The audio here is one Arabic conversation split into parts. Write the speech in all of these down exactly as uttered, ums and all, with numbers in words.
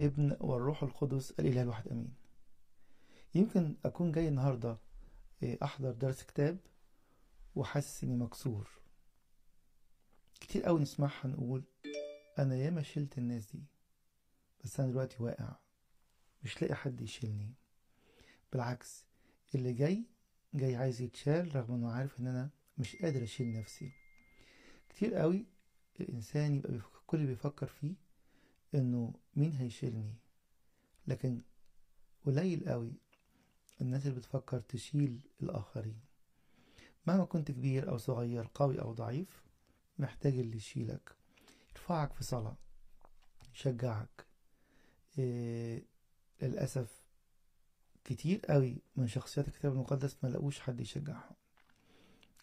ابن والروح القدس الإله الواحد أمين. يمكن أكون جاي النهاردة أحضر درس كتاب وحاسس إني مكسور. كتير أوي نسمعها نقول أنا ياما شلت الناس دي، بس أنا دلوقتي واقع مش لاقي حد يشيلني. بالعكس، اللي جاي جاي عايز يتشال رغم إنه عارف إن أنا مش قادر أشيل نفسي. كتير أوي الإنسان يبقى كل اللي بيفكر فيه إنه مين هيشيلني، لكن قليل أوي الناس اللي بتفكر تشيل الآخرين. مهما كنت كبير أو صغير، قوي أو ضعيف، محتاج اللي يشيلك، يرفعك في صلاة، يشجعك. إيه للأسف كتير قوي من شخصيات الكتاب المقدس ما لقوش حد يشجعهم.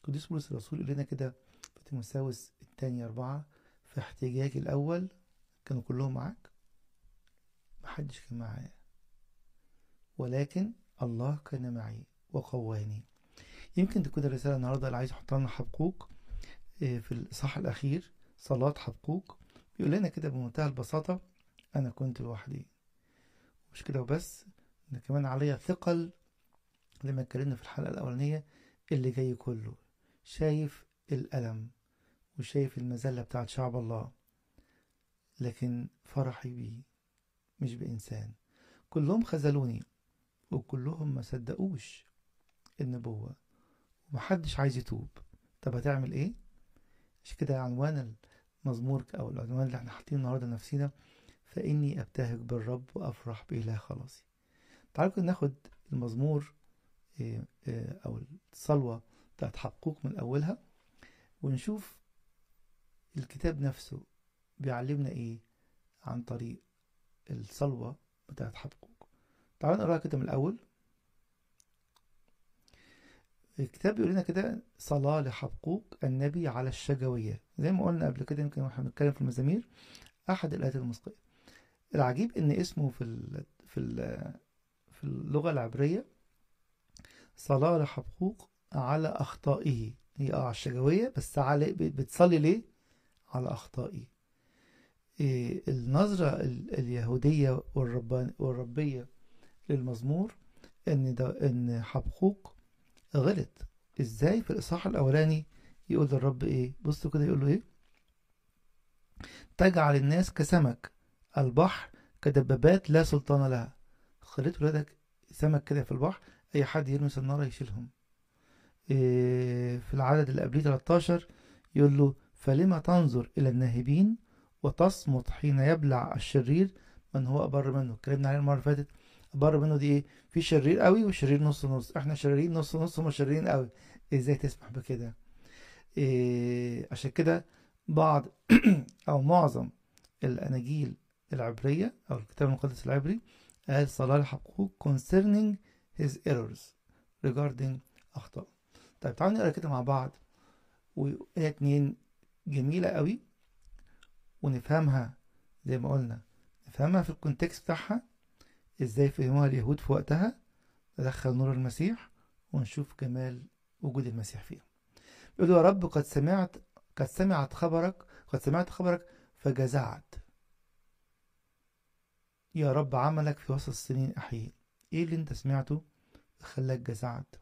قديس بولس الرسول يقول لنا كده في تيموثاوس التاني أربعة، في احتجاجي الأول كانوا كلهم معاك، محدش كان معايا، ولكن الله كان معي وقواني. يمكن تكون الرسالة النهاردة اللي عايز أحط لنا حبقوق في الإصحاح الأخير، صلاة حبقوق، بيقول لنا كده بمنتهى البساطة أنا كنت لوحدي، مش كده وبس، أنا كمان عليا ثقل زي ما اتكلمنا في الحلقة الأولانية، اللي جاي كله شايف الألم وشايف المذلة بتاعت شعب الله، لكن فرحي بيه مش بإنسان. كلهم خذلوني وكلهم ما صدقوش النبوة ومحدش عايز يتوب. طب هتعمل ايه؟ مش كده عنوان المزمور او العنوان اللي احنا حاطينه النهارده لنفسينا، فاني ابتهج بالرب وافرح بإله خلاصي. تعالوا كده ناخد المزمور او الصلوة بتاعت حبقوق من اولها ونشوف الكتاب نفسه بيعلمنا ايه عن طريق الصلوة بتاعت حبقوق. تعالوا نقراها كده من الاول. الكتاب بيقول لنا كده صلاة لحبقوق النبي على الشجوية. زي ما قلنا قبل كده، يمكن واحنا بنتكلم في المزامير، احد الآيات المسقية. العجيب ان اسمه في ال في ال في اللغة العبرية صلاة لحبقوق على اخطائه. هي اه على الشجوية، بس على بتصلي ليه؟ على اخطائه. إيه النظرة اليهودية والربان والربية للمزمور ان ده ان حبقوق غلط. ازاي؟ في الاصحاح الاولاني يقول للرب ايه؟ بصوا كده يقول له ايه؟ تجعل الناس كسمك البحر كدبابات لا سلطان لها. خليت ولادك سمك كده في البحر، اي حد يرمي صناره يشيلهم. إيه في العدد اللي قبليه ثلاثة عشر يقول له فلما تنظر الى الناهبين وتصمت حين يبلع الشرير من هو أبر منه. اتكلمنا عليه المرة اللي فاتت، أبر منه دي إيه؟ في شرير قوي وشرير نص نص، إحنا شريرين نص نص وما شريرين قوي. إزاي تسمح بكده؟ إيه عشان كده بعض أو معظم الأناجيل العبرية أو الكتاب المقدس العبري قال صلاة لحبقوق concerning his errors regarding أخطاء. طيب تعالوا نقرأ كده مع بعض، وهي اتنين جميلة قوي ونفهمها زي ما قلنا، نفهمها في الكونتكست بتاعها، ازاي فهموها اليهود في وقتها، ندخل نور المسيح ونشوف جمال وجود المسيح فيها. بيقول يا رب قد سمعت قد سمعت خبرك قد سمعت خبرك فجزعت. يا رب عملك في وسط السنين أحيي. ايه اللي انت سمعته خلاك جزعت؟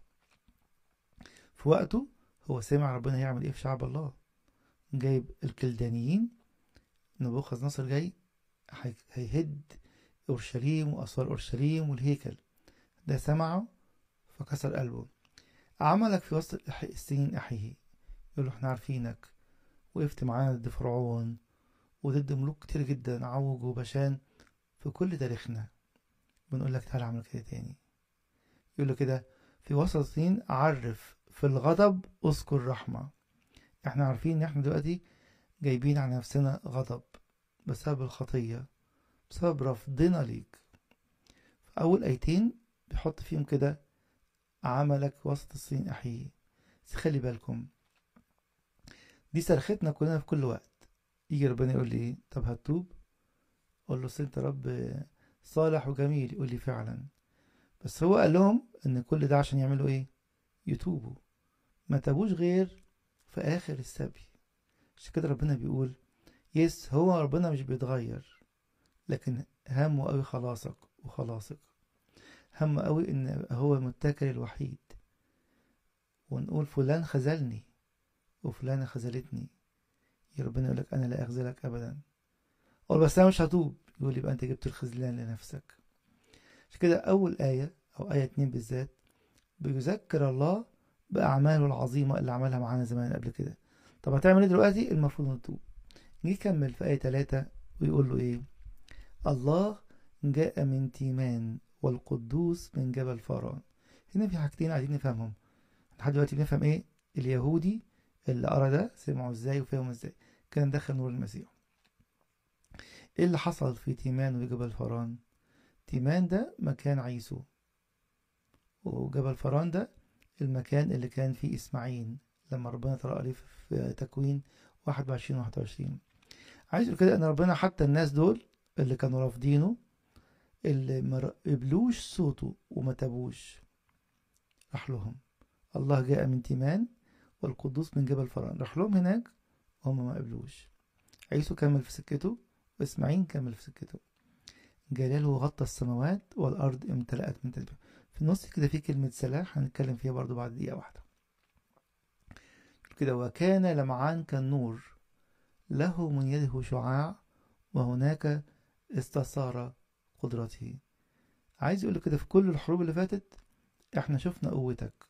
في وقته هو سمع ربنا هيعمل ايه في شعب الله، جايب الكلدانيين، نبوخذ نصر جاي هيهد اورشليم واسوار اورشليم والهيكل، ده سمعه فكسر قلبه. عملك في وسط السنين احيه، يقول له احنا عارفينك، وقفت معانا ضد فرعون وضد ملوك كتير جدا، عوج وبشان في كل تاريخنا، بنقول لك تعالى اعمل كده تاني. يقول له كده في وسط السنين، عرف في الغضب اذكر رحمه. احنا عارفين ان احنا دلوقتي جايبين على نفسنا غضب بسبب الخطية، بسبب رفضنا ليك. في أول آيتين بيحط فيهم كده عملك وسط السنين أحييه. بس خلي بالكم، دي صرختنا كلنا في كل وقت. يجي ربنا يقول لي إيه؟ طب هتتوب؟ أقول له أصل أنت رب صالح وجميل. يقول لي فعلا، بس هو قال لهم إن كل ده عشان يعملوا إيه؟ يتوبوا. ما تابوش غير في آخر السبي. عشان كده ربنا بيقول يس، هو ربنا مش بيتغير، لكن همه قوي خلاصك وخلاصك، همه قوي ان هو متكل الوحيد، ونقول فلان خذلني وفلانة خذلتني، يا ربنا يقولك انا لا اخذلك ابدا، اقول بس انا مش هتوب، يقول يبقى انت جبت الخذلان لنفسك. عشان كده اول آية او آية اتنين بالذات بيذكر الله باعماله العظيمة اللي عملها معانا زمان قبل كده. طب هتعمل ايه دلوقتي؟ المفروض نتوب. جه يكمل في آية تلاتة ويقول له ايه؟ الله جاء من تيمان والقدوس من جبل فاران. هنا في حاجتين عايزين نفهمهم لحد دلوقتي. بنفهم ايه؟ اليهودي اللي قرا ده سمعوا ازاي وفهموا ازاي؟ كان داخل نور المسيح. ايه اللي حصل في تيمان وجبل فاران؟ تيمان ده مكان عيسو، وجبل فاران ده المكان اللي كان فيه اسماعيل لما ربنا طرق عليه في تكوين واحد وعشرين واحد وعشرين. عايز اقول كده ان ربنا حتى الناس دول اللي كانوا رافضينه، اللي ما قبلوش صوته وما تابوش، راح لهم. الله جاء من تيمان والقدوس من جبل فاران، راح لهم هناك وهم ما قبلوش. عيسو كمل في سكته واسماعيل كمل في سكته. جلاله غطى السماوات والارض امتلأت من تسبيحه. في النص كده في كلمة سلاح هنتكلم فيها برضو بعد دقيقة واحدة كده. وكان لمعان كالنور، له من يده شعاع، وهناك استثار قدرته. عايز يقول كده في كل الحروب اللي فاتت احنا شفنا قوتك،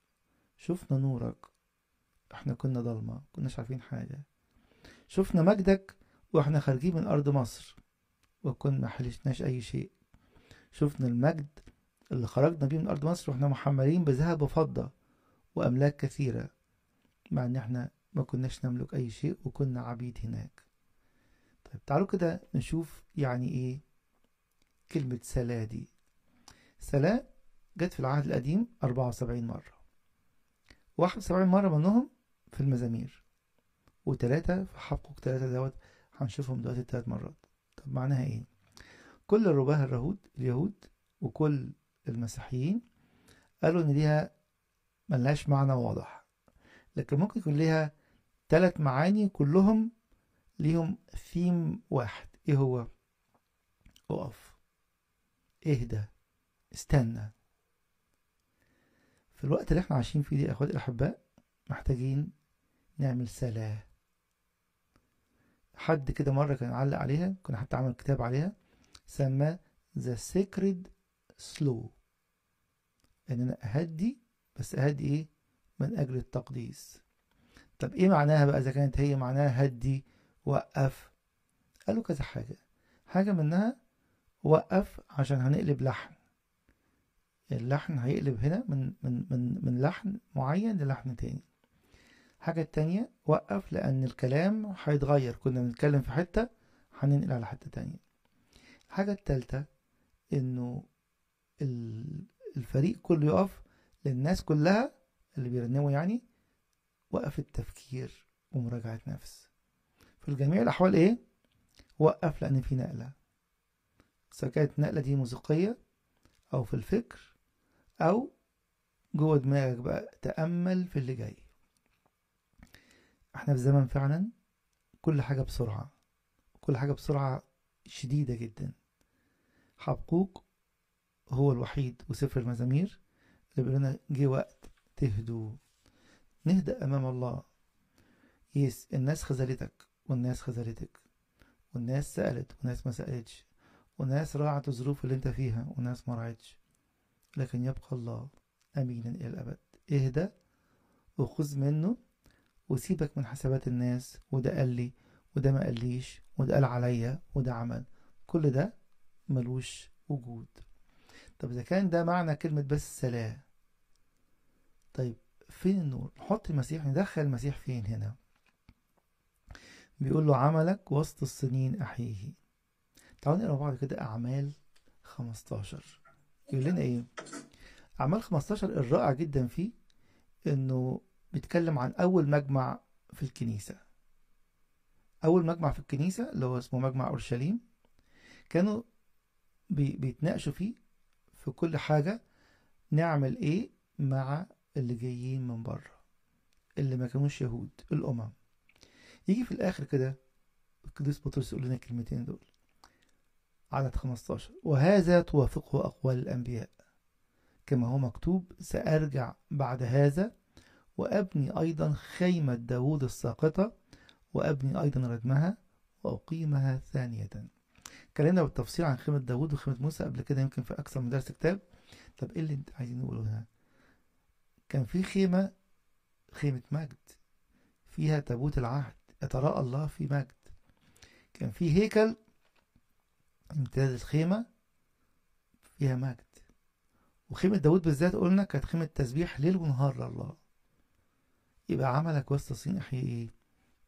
شفنا نورك، احنا كنا ضلمة كناش عارفين حاجة، شفنا مجدك واحنا خارجين من ارض مصر وكنا محلشناش اي شيء، شفنا المجد اللي خرجنا بيه من ارض مصر واحنا محملين بذهب وفضة واملاك كثيرة، مع ان احنا ما كناش نملك اي شيء وكنا عبيد هناك. طيب تعالوا كده نشوف يعني ايه كلمة سلا دي. سلا جت في العهد القديم أربعة وسبعين مرة، واحد وسبعين مرة منهم في المزامير، وتلاتة في حبقوق تلاتة دوت هنشوفهم دلوقتي التلات مرات. طب معناها ايه؟ كل الرباه الرهود اليهود وكل المسيحيين قالوا ان ليها ملهاش معنى واضح، لكن ممكن يكون ليها تلات معاني كلهم ليهم ثيم واحد. ايه هو؟ اقف، اهدى، استنى. في الوقت اللي احنا عايشين فيه دي اخواتي الاحباء محتاجين نعمل سلا. حد كده مرة كان علق عليها، كنا حتى عمل كتاب عليها سماه ذا سيكريد سلو، ان انا اهدي، بس اهدي ايه؟ من اجل التقديس. طب ايه معناها بقى اذا كانت هي معناها هدي وقف؟ قالوا كذا حاجة، حاجة منها وقف عشان هنقلب لحن، اللحن هيقلب هنا من من من من لحن معين للحن تاني. حاجة تانية وقف لأن الكلام هيتغير، كنا بنتكلم في حتة هننقل على حتة تانية. الحاجة التالتة إنه الفريق كله يقف للناس كلها اللي بيرنموا، يعني وقف التفكير ومراجعة نفس. في جميع الأحوال إيه؟ وقف لأن في نقلة، سواء كانت النقلة دي موسيقية أو في الفكر أو جوه دماغك بقى تأمل في اللي جاي. احنا في زمن فعلا كل حاجة بسرعة، كل حاجة بسرعة شديدة جدا. حبقوق هو الوحيد وسفر المزامير اللي بيقول لنا جه وقت تهدوا، نهدأ أمام الله. يس الناس خذلتك والناس خذلتك، والناس سألت والناس ما سألتش، والناس راعت الظروف اللي انت فيها والناس ما راعتش، لكن يبقى الله أمينا إلى الأبد. اهدى وخذ منه وسيبك من حسابات الناس، وده قال لي وده ما قاليش، وده قال عليا وده عمل، كل ده ملوش وجود. طب إذا كان ده معنى كلمة بس سلام، طيب فين النور؟ نحط المسيح، ندخل المسيح فين هنا؟ بيقول له عملك وسط السنين أحييه. تعالوا نقرا بعض كده أعمال خمستاشر. يقول لنا إيه؟ أعمال خمستاشر الرائع جدا فيه إنه بيتكلم عن أول مجمع في الكنيسة. أول مجمع في الكنيسة اللي هو اسمه مجمع أورشليم، كانوا بي بيتناقشوا فيه في كل حاجة، نعمل إيه مع اللي جايين من بره، اللي ما كانوش يهود، الأمم. يجي في الآخر كده القديس بطرس يقول لنا الكلمتين دول، عدد خمسة عشر. وهذا توافقه أقوال الأنبياء كما هو مكتوب: سأرجع بعد هذا وأبني أيضا خيمة داود الساقطة وأبني أيضا ردمها وأقيمها ثانية. كلامنا بالتفصيل عن خيمة داود وخيمة موسى قبل كده يمكن في أكثر من درس كتاب. طب إيه اللي أنت عايزين نقوله هنا؟ كان في خيمة خيمة مجد فيها تابوت العهد يتراءى الله في مجد. كان في هيكل امتداد الخيمة فيها مجد. وخيمة داود بالذات قلنا كانت خيمة تسبيح ليل ونهار لله. يبقى عملك وسط الصين أحيي إيه؟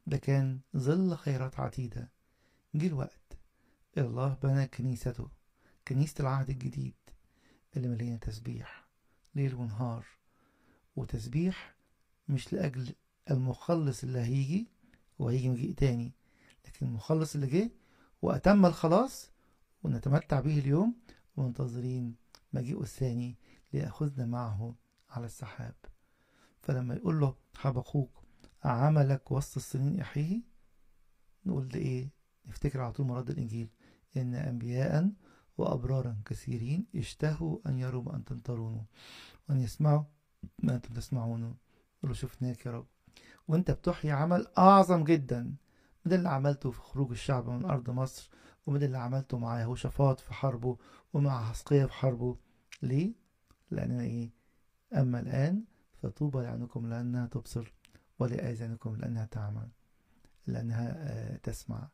ده كان ظل خيرات عتيدة. جه الوقت الله بنى كنيسته، كنيسة العهد الجديد اللي مليانة تسبيح ليل ونهار، وتسبيح مش لأجل المخلص اللي هيجي وهيجي مجيء تاني، لكن المخلص اللي جه وأتم الخلاص ونتمتع به اليوم ومنتظرين مجيئه الثاني ليأخذنا معه على السحاب. فلما يقول له حبقوق عملك وسط السنين يحييه، نقول له إيه؟ نفتكر على طول مراد الإنجيل: إن أنبياء وأبرارا كثيرين اشتهوا أن يروا ما أنتم ترونه وأن يسمعوا ما أنتم تسمعونه. نقول له شفناك يا رب، وأنت بتحيي عمل أعظم جدا من اللي عملته في خروج الشعب من أرض مصر، ومن اللي عملته مع يهوشافاط في حربه ومع حسقية في حربه. ليه؟ لأننا إيه؟ أما الآن فطوبى لعينكم لأنها تبصر ولآذانكم لأنها تعمل لأنها تسمع.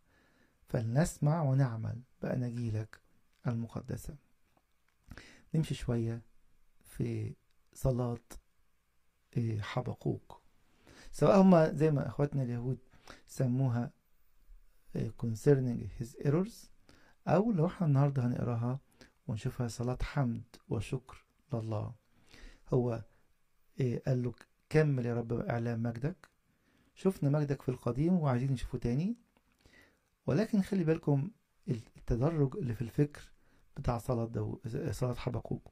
فلنسمع ونعمل بأناجيلك المقدسة. نمشي شوية في صلاة حبقوق. سواء هما زي ما إخواتنا اليهود سموها concerning his errors، أو لو احنا النهاردة هنقراها ونشوفها صلاة حمد وشكر لله. هو قال له كمل يا رب إعلان مجدك، شفنا مجدك في القديم وعايزين نشوفه تاني، ولكن خلي بالكم التدرج اللي في الفكر بتاع صلاة دو... صلاة حبقوق.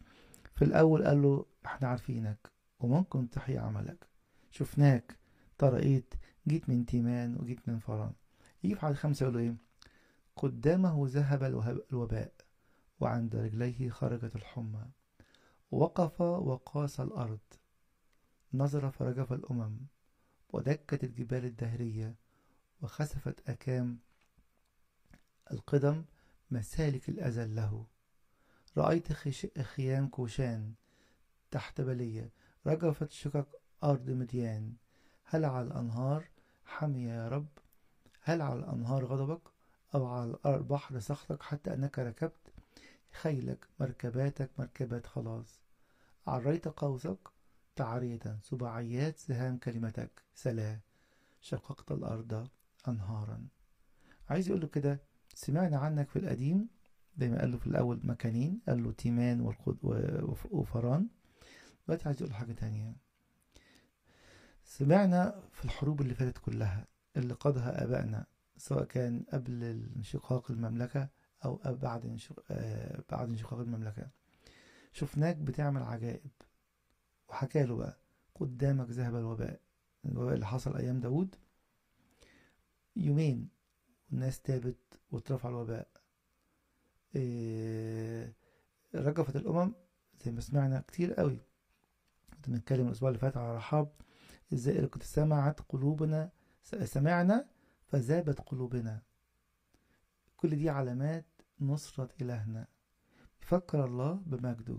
في الأول قال له احنا عارفينك وممكن تحيي عملك، شفناك طرقيت، جيت من تيمان وجيت من فران. يجي في عدد خمسة يقول له ايه؟ قدامه ذهب الوباء وعند رجليه خرجت الحمى، وقف وقاس الأرض، نظر فرجف الأمم، ودكت الجبال الدهرية، وخسفت أكام القدم مسالك الأزل له. رأيت خيام كوشان تحت بلية، رجفت شقق أرض مديان. هل على الأنهار حمي يا رب؟ هل على الأنهار غضبك أو على البحر سخطك، حتى أنك ركبت خيلك مركباتك مركبات خلاص؟ عريت قوسك تعرية، سباعيات سهام كلمتك سلا، شققت الأرض أنهارا. عايز يقول له كده سمعنا عنك في القديم، زي ما قال له في الأول مكانين، قال له تيمان والخد وفران. دلوقتي عايز يقول له حاجة تانية: سمعنا في الحروب اللي فاتت كلها اللي قادها آبائنا، سواء كان قبل انشقاق المملكة أو بعد انشق... آه بعد انشقاق المملكة، شفناك بتعمل عجائب. وحكى له بقى قدامك ذهب الوباء، الوباء اللي حصل أيام داود، يومين والناس تابت واترفع الوباء. إيه... رجفت الأمم زي ما سمعنا كتير قوي، كنت بنتكلم الأسبوع اللي فات على رحاب إزاي كنت سمعت قلوبنا سمعنا فذابت قلوبنا. كل دي علامات نصرة إلهنا. بيفكر الله بمجده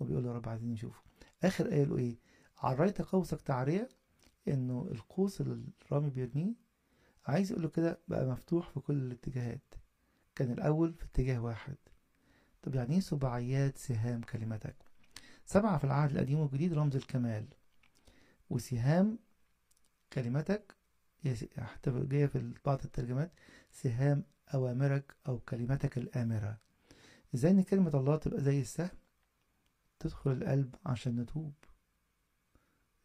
وبيقول يا رب عايزين نشوفه. آخر آية له إيه؟ عريت قوسك تعرية، إنه القوس اللي الرامي بيرميه عايز يقول له كده بقى مفتوح في كل الاتجاهات، كان الأول في اتجاه واحد. طب يعني إيه سباعيات سهام كلمتك؟ سبعة في العهد القديم والجديد رمز الكمال، وسهام كلمتك حتى جايه في بعض الترجمات سهام أوامرك أو كلمتك الآمرة. إزاي إن كلمة الله تبقى زي السهم تدخل القلب عشان نتوب؟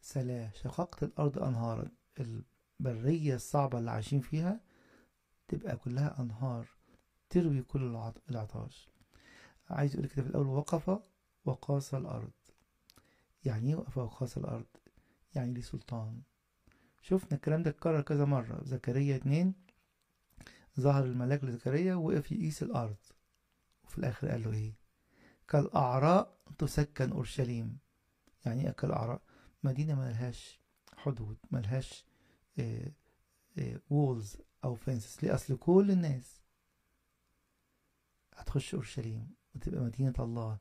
سلاه، شققت الأرض أنهارا، البرية الصعبة اللي عايشين فيها تبقى كلها أنهار تروي كل العطاش. عايز يقول كده في الأول وقف وقاس الأرض. يعني إيه وقف وقاس الأرض؟ يعني ليه سلطان. شوفنا الكلام ده اتكرر كذا مرة. زكريا اتنين ظهر الملاك لزكريا وقف يقيس الأرض، وفي الآخر قال له إيه؟ كالأعراء تسكن أورشليم. يعني إيه كالأعراء؟ مدينة ملهاش حدود، ملهاش إيه إيه وولز أو فينسز. ليه؟ أصل كل الناس هتخش أورشليم وتبقى مدينة الله،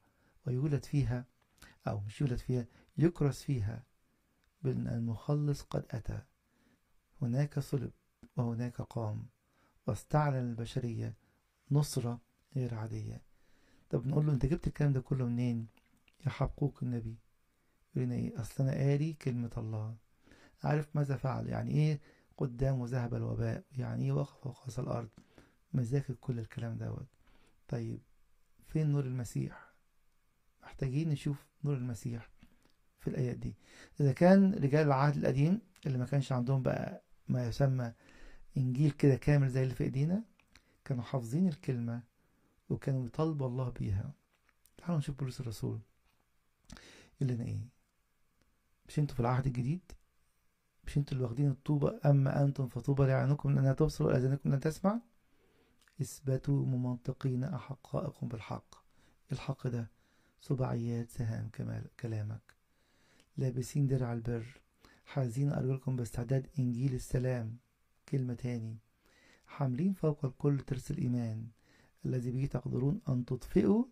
ويولد فيها أو مش يولد فيها، يكرس فيها بأن المخلص قد أتى. هناك صلب وهناك قام، واستعلن البشرية نصرة غير عادية. طب نقول له أنت جبت الكلام ده كله منين يا حبقوق النبي؟ يقول لنا إيه؟ أصل أنا قاري كلمة الله، عارف ماذا فعل، يعني إيه قدامه ذهب الوباء، يعني إيه وقف وقاس الأرض، مذاكر كل الكلام دوت. طيب فين نور المسيح؟ محتاجين نشوف نور المسيح في الآيات دي. إذا كان رجال العهد القديم اللي ما كانش عندهم بقى ما يسمى إنجيل كده كامل زي اللي في إيدينا، كانوا حافظين الكلمة وكانوا يطالبوا الله بيها. تعالوا نشوف بولس الرسول يقول لنا إيه. مش أنتوا في العهد الجديد؟ مش أنتوا اللي واخدين الطوبة؟ أما أنتم فطوبى لعينكم لأنها تبصر وآذانكم لأن تسمع. اثبتوا ممنطقين أحقائكم بالحق. الحق ده سبعيات سهام كلامك، لابسين درع البر، حازين أرجلكم باستعداد إنجيل السلام. كلمة تاني، حاملين فوق الكل ترس الإيمان الذي به تقدرون أن تطفئوا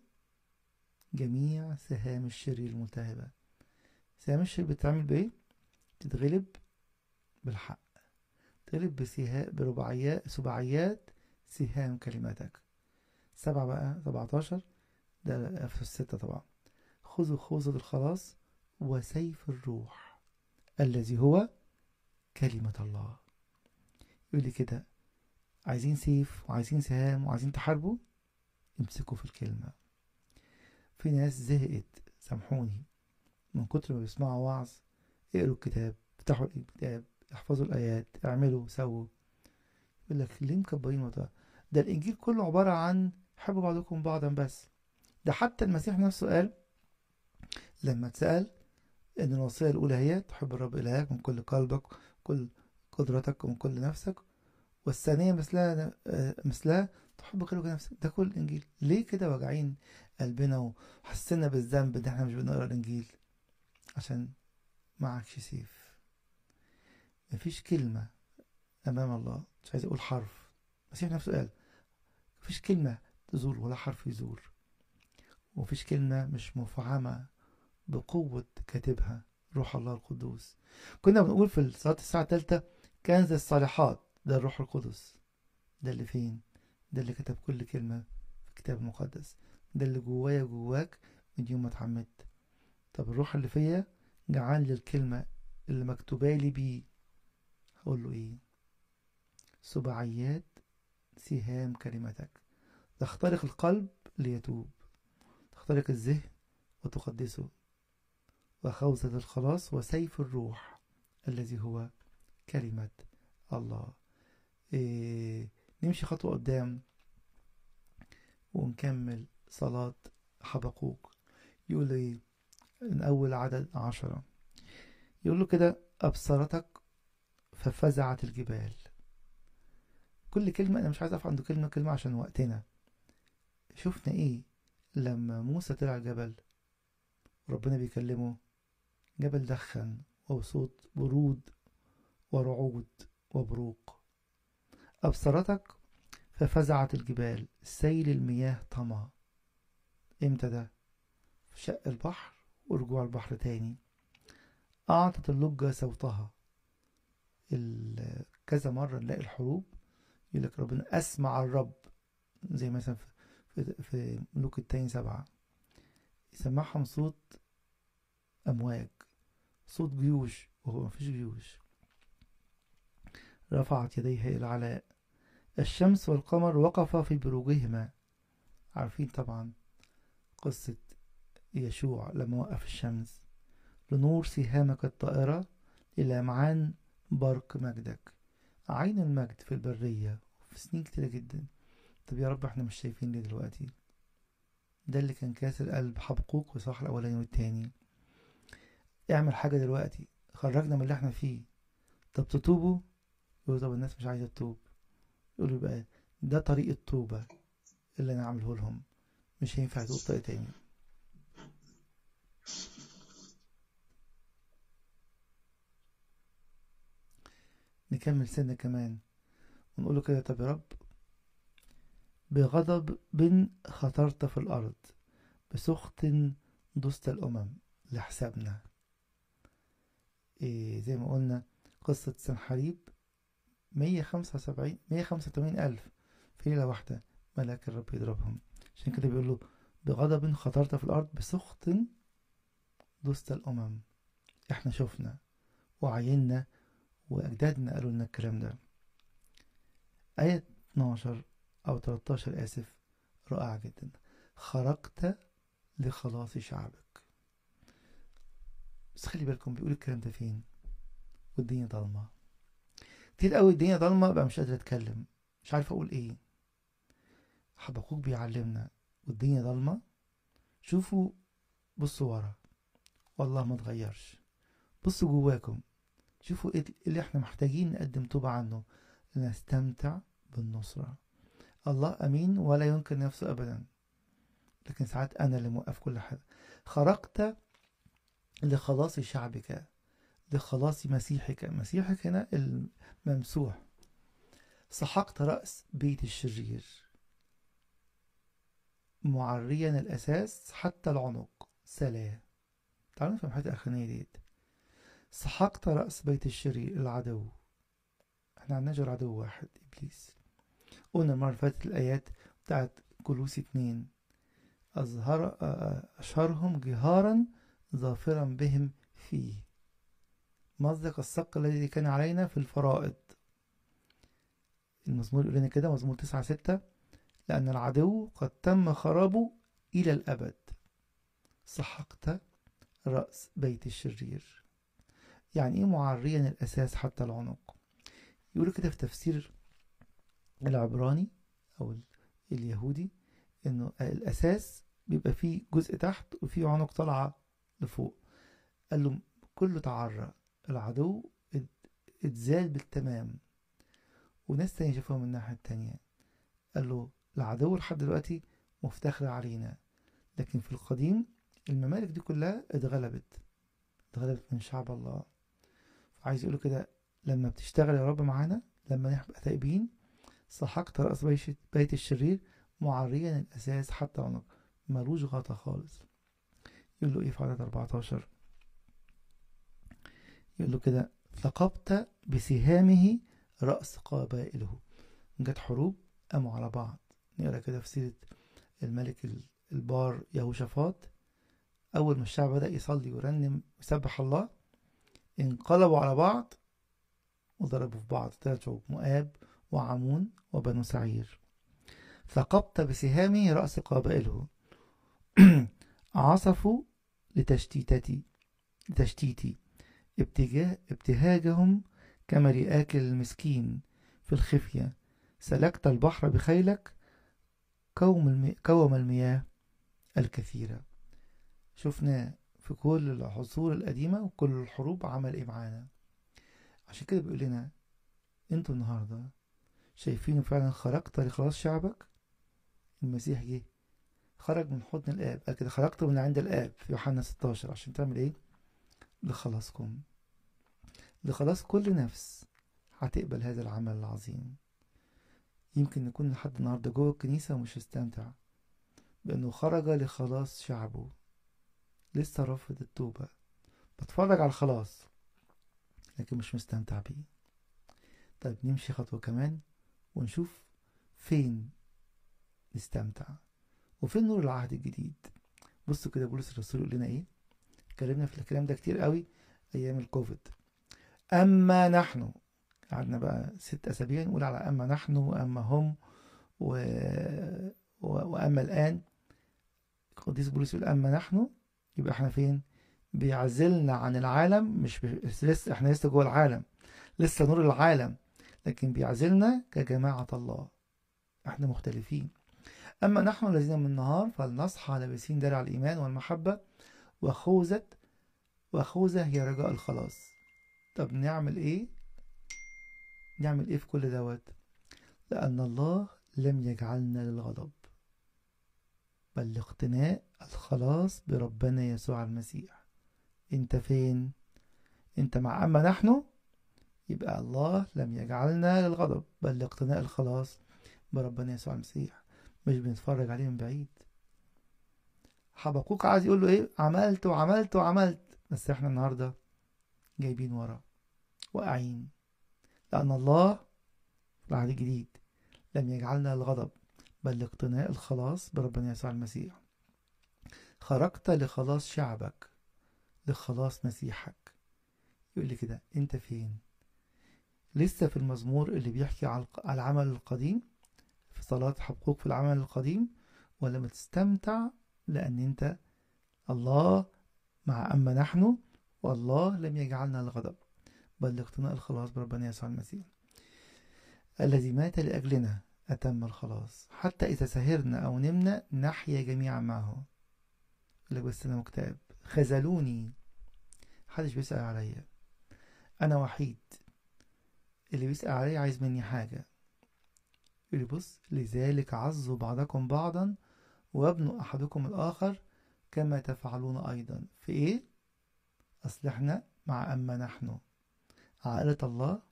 جميع سهام الشرير الملتهبة. سهام الشرير بتتعمل بإيه؟ تتغلب بالحق، تغلب بسهام برباعيات سباعيات سهام كلماتك. سبعة بقى سبعتاشر ده في الستة طبعا. خذوا خوذة الخلاص وسيف الروح الذي هو كلمة الله. يقول لي كده عايزين سيف وعايزين سهام وعايزين تحاربوا، امسكوا في الكلمة. في ناس زهقت، سامحوني، من كتر ما بيسمعوا وعظ، اقروا الكتاب، افتحوا الكتاب، احفظوا الآيات، اعملوا سووا. يقول لك ليه مكبرين وضع ده؟ الإنجيل كله عبارة عن حبوا بعضكم بعضا بس. ده حتى المسيح نفسه قال لما اتسأل إن الوصية الأولى هي تحب الرب إلهك من كل قلبك كل قدرتك ومن كل نفسك، والثانية مثلها مثلها تحب غيرك نفسك. ده كل الإنجيل. ليه كده وجعين قلبنا وحسنا بالذنب إن احنا مش بنقرا الإنجيل؟ عشان معكش سيف، مفيش كلمة أمام الله. مش عايز أقول حرف، المسيح نفسه قال مفيش كلمة تزول ولا حرف يزور، ومفيش كلمة مش مفعمة بقوة كاتبها روح الله القدوس. كنا بنقول في صلاة الساعة الثالثة كنز الصالحات ده الروح القدس. ده اللي فين؟ ده اللي كتب كل كلمة في الكتاب المقدس، ده اللي جوايا جواك من يوم ما اتعمدت. طب الروح اللي فيا جعان لي الكلمة اللي مكتوبالي بيه، هقول له ايه؟ سباعيات سهام كلمتك تخترق القلب ليتوب، تخترق الذهن وتقدسه، وخوذة الخلاص وسيف الروح الذي هو كلمة الله. إيه، نمشي خطوة قدام ونكمل صلاة حبقوق. يقول له إيه؟ من أول عدد عشرة يقول له كده أبصرتك ففزعت الجبال. كل كلمة أنا مش عايز أقف عنده كلمة كلمة عشان وقتنا. شفنا إيه لما موسى طلع الجبل ربنا بيكلمه؟ جبل دخن وصوت برود ورعود وبروق. أبصرتك ففزعت الجبال، سيل المياه طمع. إمتى ده؟ في شق البحر ورجوع البحر تاني. أعطت اللجة صوتها. كذا مرة نلاقي الحروب يقول لك ربنا أسمع الرب، زي مثلا في, في ملوك التاني سبعة يسمعهم صوت أمواج، صوت جيوش وهو مفيش جيوش. رفعت يديها إلى العلاء، الشمس والقمر وقفا في بروجهما. عارفين طبعا قصة يشوع لما وقف الشمس. لنور سهامك الطائرة، للمعان برق مجدك. عين المجد في البرية وفي سنين كتيرة جدا. طب يا رب احنا مش شايفين ليه دلوقتي؟ ده اللي كان كاسر قلب حبقوق في الصح الأولاني والتاني. اعمل حاجة دلوقتي، خرجنا من اللي احنا فيه. طب تتوبوا؟ يقولوا طب الناس مش عايزة تتوب. يقولوا بقى ده طريق التوبة اللي أنا عامله لهم، Misschien gaat het optekenen. نكمل سنة كمان ونقوله كده. طب يا رب، بغضب بن خطرت في الأرض، بسخط دست الأمم لحسابنا. إيه زي ما قلنا قصة سنحريب، مية خمسة وسبعين مية خمسة وتمانين ألف في ليلة واحدة ملاك الرب يضربهم. عشان كده بيقوله بغضب خطرت في الأرض بسخط دست الأمم. إحنا شفنا وعينا وأجدادنا قالوا لنا الكلام ده. آية اتناشر أو تلتاشر آسف رائعة جدا. خرجت لخلاص شعبك. بس خلي بالكم بيقول الكلام ده فين والدنيا ضلمة. كتير قوي الدنيا ضلمة، بقى مش قادر أتكلم، مش عارف أقول إيه. حبقوك بيعلمنا والدنيا ضلمة، شوفوا بصوا ورا والله ما اتغيرش، بصوا جواكم شوفوا ايه اللي احنا محتاجين نقدم توبة عنه لنستمتع بالنصرة. الله امين ولا ينكر نفسه ابدا، لكن ساعات انا اللي موقف كل حاجة. خرجت لخلاص شعبك، لخلاص مسيحك. مسيحك هنا الممسوح. سحقت رأس بيت الشرير معريا الاساس حتى العنق. سلام. تعالوا نفهم حاجة الاخرانية ديت. سحقت رأس بيت الشرير، العدو. احنا عندنا عدو واحد، إبليس. قلنا المرة اللي فاتت الآيات بتاعت كلوسي اتنين، أظهر أشهرهم جهارا ظافرا بهم فيه، مزق الصق الذي كان علينا في الفرائض. المزمور يقول لنا كده، مزمور تسعة ستة، لأن العدو قد تم خرابه إلى الأبد. سحقت رأس بيت الشرير. يعني ايه معريا الاساس حتى العنق؟ يقولوا كده في تفسير العبراني او اليهودي انه الاساس بيبقى فيه جزء تحت وفيه عنق طالعه لفوق. قال له كله تعرى، العدو اتزال بالتمام. وناس تانية شافوها من الناحيه التانية، قال له العدو لحد دلوقتي مفتخر علينا، لكن في القديم الممالك دي كلها اتغلبت اتغلبت من شعب الله. عايز يقولوا كده لما بتشتغل يا رب معانا، لما نبقى تائبين. سحقت رأس بيت الشرير معريا الأساس حتى عنق، ملوش غطا خالص. يقول له ايه في عدد أربعتاشر؟ يقول له كده ثقبت بسهامه رأس قبائله. جت حروب قاموا على بعض. نقرا كده في سيرة الملك البار يهوشافاط، أول ما الشعب بدأ يصلي ويرنم ويسبح الله انقلبوا على بعض وضربوا في بعض. ثلاث شعوب، مؤاب وعمون وبنو سعير. ثقبت بسهامه رأس قبائله. عصفوا لتشتيتتي لتشتيتي ابتجاه ابتهاجهم كمري آكل المسكين في الخفية. سلكت البحر بخيلك كوم المي... كوم المياه الكثيرة. شفنا في كل العصور القديمة وكل الحروب عمل ايه معانا. عشان كده بيقول لنا انتوا النهاردة شايفينه فعلا. خرجت لخلاص شعبك. المسيح جه خرج من حضن الآب، قال كده خرجت من عند الآب في يوحنا ستاشر عشان تعمل ايه؟ لخلاصكم، لخلاص كل نفس هتقبل هذا العمل العظيم. يمكن نكون لحد النهاردة جوه الكنيسة ومش هستمتع بأنه خرج لخلاص شعبه، لسه رافض التوبة، بتفرج على الخلاص لكن مش مستمتع بيه. طيب نمشي خطوة كمان ونشوف فين نستمتع وفين نور العهد الجديد. بصوا كده بولس الرسول يقول لنا ايه. اتكلمنا في الكلام ده كتير قوي ايام الكوفيد. اما نحن، قعدنا بقى ست اسابيع نقول على اما نحن واما هم و... و... واما الان. القديس بولس يقول اما نحن، يبقى احنا فين؟ بيعزلنا عن العالم. مش ب... لسه احنا لسه جوه العالم، لسه نور العالم، لكن بيعزلنا كجماعة الله. احنا مختلفين. اما نحن الذين من النهار فلنصحى لابسين درع الايمان والمحبة وخوذة، وخوذة هي رجاء الخلاص. طب نعمل ايه؟ نعمل ايه في كل دوت؟ لأن الله لم يجعلنا للغضب بل اقتناء الخلاص بربنا يسوع المسيح. انت فين؟ انت مع أما نحن؟ يبقى الله لم يجعلنا للغضب بل لاقتناء الخلاص بربنا يسوع المسيح، مش بنتفرج عليه من بعيد. حبقوق عايز يقول له ايه؟ عملت وعملت وعملت، بس احنا النهارده جايبين ورا واقعين، لأن الله في العهد الجديد لم يجعلنا للغضب بل لاقتناء الخلاص بربنا يسوع المسيح. خرجت لخلاص شعبك، لخلاص مسيحك. يقول لي كده، انت فين؟ لسه في المزمور اللي بيحكي على العمل القديم، في صلاة حبقوق في العمل القديم، ولا بتستمتع لأن انت الله مع أما نحن والله لم يجعلنا للغضب بل لاقتناء الخلاص بربنا يسوع المسيح الذي مات لأجلنا أتم الخلاص، حتى إذا سهرنا أو نمنا نحيا جميعا معه. قال لك بس أنا مكتئب، خذلوني، محدش بيسأل عليا، أنا وحيد، اللي بيسأل عليا عايز مني حاجة. يقول بص، لذلك عظوا بعضكم بعضا وابنوا أحدكم الآخر كما تفعلون أيضا. في إيه؟ أصل إحنا مع أما نحن، عائلة الله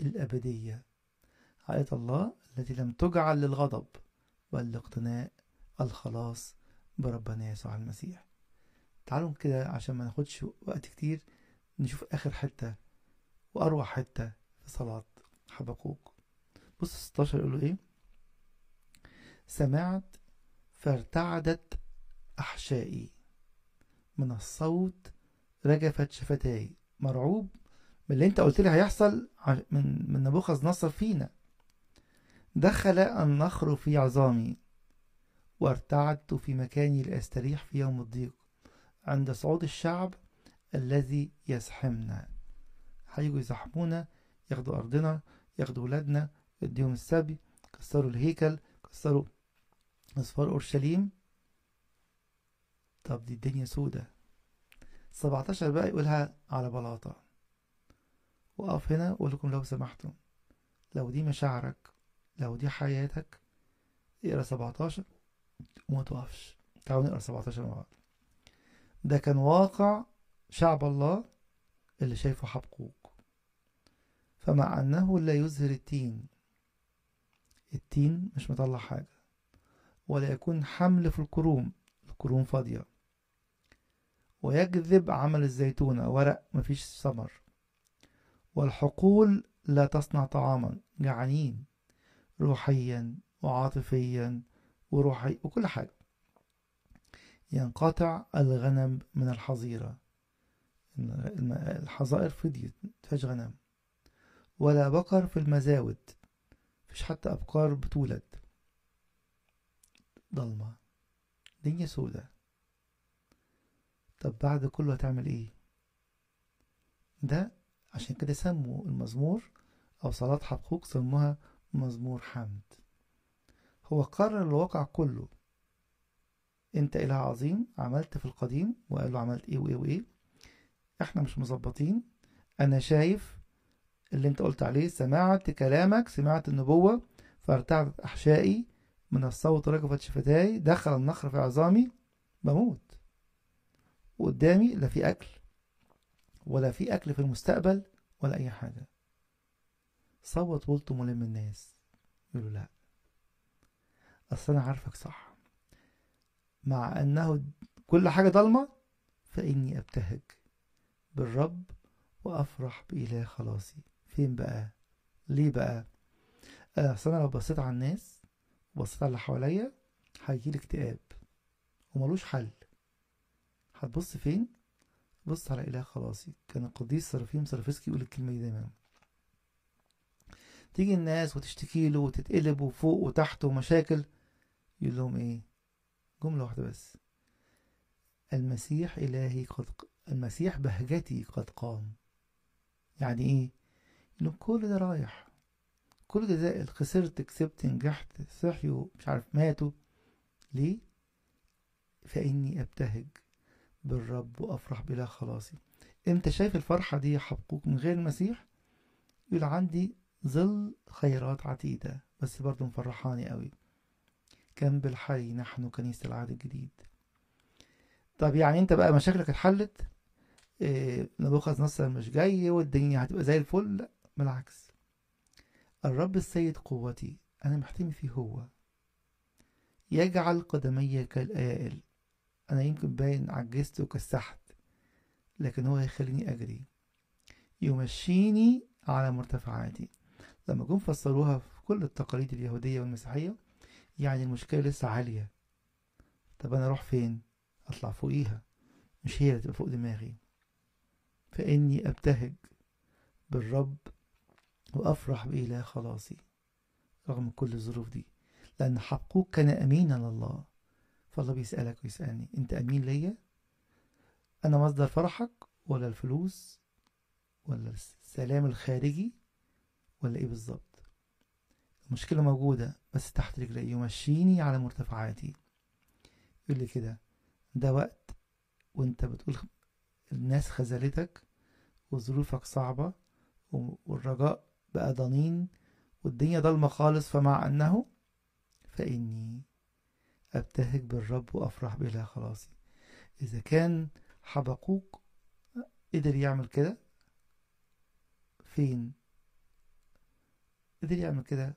الأبدية، عائلة الله التي لم تجعل للغضب بل لاقتناء الخلاص بربنا يسوع المسيح. تعالوا كده عشان ما ناخدش وقت كتير نشوف آخر حتة وأروح حتة في صلاة حبقوق. بص ستاشر يقولوا إيه؟ سمعت فارتعدت أحشائي، من الصوت رجفت شفتاي. مرعوب من اللي انت قلت لي هيحصل من من نبوخذ نصر فينا. دخل النخر في عظامي وارتعدت في مكاني لأستريح في يوم الضيق عند صعود الشعب الذي يزحمنا. هيجوا يزحمونا، ياخدوا أرضنا، ياخدوا ولادنا، يديهم السبي، كسروا الهيكل، كسروا أسوار أورشليم. طب دي الدنيا سودة. سبعتاشر بقى يقولها على بلاطة. وقف هنا وأقول لكم لو سمحتم، لو دي مشاعرك، لو دي حياتك، اقرا سبعتاشر وما توقفش. تعالوا نقرا سبعتاشر مع بعض. ده كان واقع شعب الله اللي شايفه حبقوق. فمع أنه لا يزهر التين، التين مش مطلع حاجة، ولا يكون حمل في الكروم، الكروم فاضية، ويجذب عمل الزيتونة، ورق مفيش ثمر، والحقول لا تصنع طعاما، جعانين روحيا وعاطفيا وروحي وكل حاجة. ينقطع الغنم من الحظيرة، الحظائر فضيت مفيش غنم، ولا بقر في المزاود، مفيش حتى أبقار بتولد. ضلمة، دنيا سودة. طب بعد كله هتعمل ايه؟ ده عشان كده سموا المزمور او صلاة حبقوق سموها مزمور حمد. هو قرر الواقع كله، انت اله عظيم، عملت في القديم، وقال له عملت ايه وايه وايه، احنا مش مظبطين، انا شايف اللي انت قلت عليه، سمعت كلامك، سمعت النبوة، فارتعدت احشائي، من الصوت رجفت شفتاي، دخل النخر في عظامي، بموت، وقدامي لا في اكل ولا في اكل في المستقبل ولا اي حاجه. صوت ولته ملم الناس، يقولوا لا اصل انا عارفك صح، مع انه كل حاجه ضلمه فاني ابتهج بالرب وافرح باله خلاصي. فين بقى؟ ليه بقى؟ اصل انا لو بصيت على الناس وبصيت على اللي حواليا هيجيلي اكتئاب وملوش حل. هتبص فين؟ بص على إله خلاصي. كان القديس سرافيم سرافيسكي يقول الكلمة دي دايما. تيجي الناس وتشتكي له وتتقلب وفوق وتحت ومشاكل، يقول لهم ايه؟ جملة واحدة بس، المسيح إلهي قد ق... المسيح بهجتي قد قام. يعني ايه؟ يقول لهم كل ده رايح، كل ده زائل، خسرت كسبت نجحت، صحيوا مش عارف ماتوا، ليه؟ فإني أبتهج بالرب وأفرح بله خلاصي. أنت شايف الفرحة دي يا حبقوق من غير المسيح؟ يقول عندي ظل خيرات عتيدة، بس برضو مفرحاني قوي. جنب الحي نحن كنيسة العهد الجديد. طب يعني انت بقى مشاكلك اتحلت، إيه نبوخذ نصر مش جاي والدنيا هتبقى زي الفل؟ لا بالعكس، الرب السيد قوتي انا محتمي فيه، هو يجعل قدمي كالآئل. انا يمكن باين عجزت وكسحت، لكن هو هيخليني اجري، يمشيني على مرتفعاتي. لما جم فسروها في كل التقاليد اليهودية والمسيحية يعني المشكلة لسه عالية، طب انا اروح فين؟ اطلع فوقيها، مش هي اللي تبقى فوق دماغي. فاني ابتهج بالرب وافرح بإله خلاصي رغم كل الظروف دي، لان حقوق كان امينا لله. فالله بيسألك ويسألني، انت امين ليا؟ انا مصدر فرحك ولا الفلوس ولا السلام الخارجي ولا ايه بالظبط؟ المشكلة موجودة بس تحت رجلي، يمشيني على مرتفعاتي. يقول لي كده، ده وقت وانت بتقول الناس خذلتك وظروفك صعبة والرجاء بقى ضنين والدنيا ضلمة خالص، فمع انه فاني ابتهج بالرب وافرح بإله خلاصي. اذا كان حبقوق قدر يعمل كده، فين قدر يعمل كده؟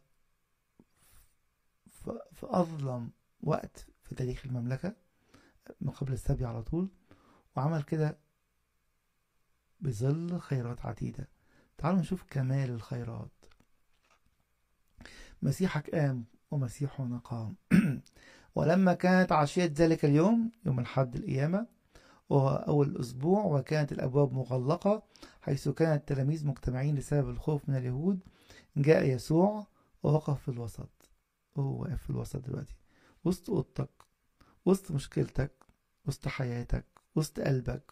في اظلم وقت في تاريخ المملكة ما قبل السبي على طول، وعمل كده بظل خيرات عتيدة. تعالوا نشوف كمال الخيرات. مسيحك قام ومسيحنا قام. ولما كانت عشية ذلك اليوم، يوم الحد القيامة وهو أول أسبوع، وكانت الأبواب مغلقة حيث كان التلاميذ مجتمعين لسبب الخوف من اليهود، جاء يسوع ووقف في الوسط. هو واقف في الوسط دلوقتي، وسط أوضتك، وسط مشكلتك، وسط حياتك، وسط قلبك،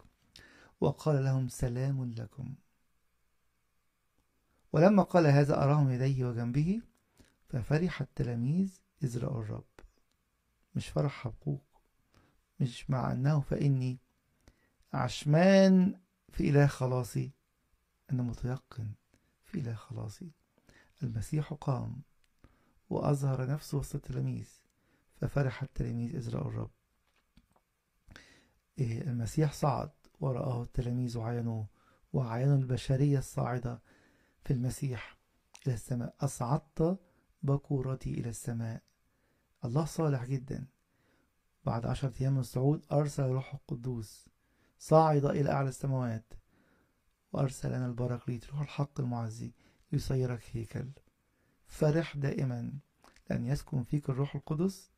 وقال لهم سلام لكم. ولما قال هذا أراهم يديه وجنبه، ففرح التلاميذ إذ رأوا الرب. مش فرح حبقوق، مش مع أنه فإني عشمان في إله خلاصي، أنا متيقن في إله خلاصي. المسيح قام وأظهر نفسه وسط التلاميذ، ففرح التلاميذ إذ رأوا الرب. المسيح صعد ورآه التلاميذ وعاينوه، وعاينوا البشرية الصاعدة في المسيح إلى السماء. أصعدت بكورتي إلى السماء. الله صالح جدا. بعد عشرة أيام من الصعود أرسل روح القدوس، صعد إلى أعلى السماوات، وأرسل لنا البراكليت روح الحق المعزي ليصيرك هيكل. فرح دائما لأن يسكن فيك الروح القدس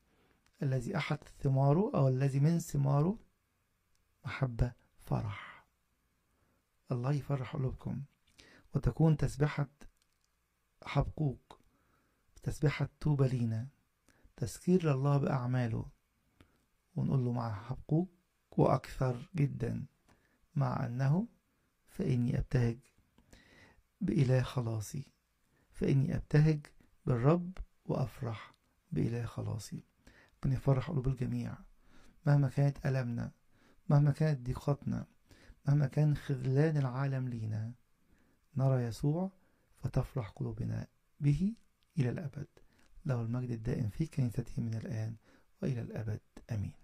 الذي أحد ثماره أو الذي من ثماره محبة فرح. الله يفرح قلوبكم، وتكون تسبحة حبقوق تسبحة توبة لينا، تذكير لله بأعماله، ونقول له مع حبقوق وأكثر جدا، مع أنه فإني أبتهج بإله خلاصي، فإني أبتهج بالرب وأفرح بإله خلاصي. بنفرح قلوب الجميع مهما كانت ألمنا، مهما كانت ضيقتنا، مهما كان خذلان العالم لينا، نرى يسوع فتفرح قلوبنا به إلى الأبد. له المجد الدائم في كنيسته من الآن وإلى الأبد. آمين.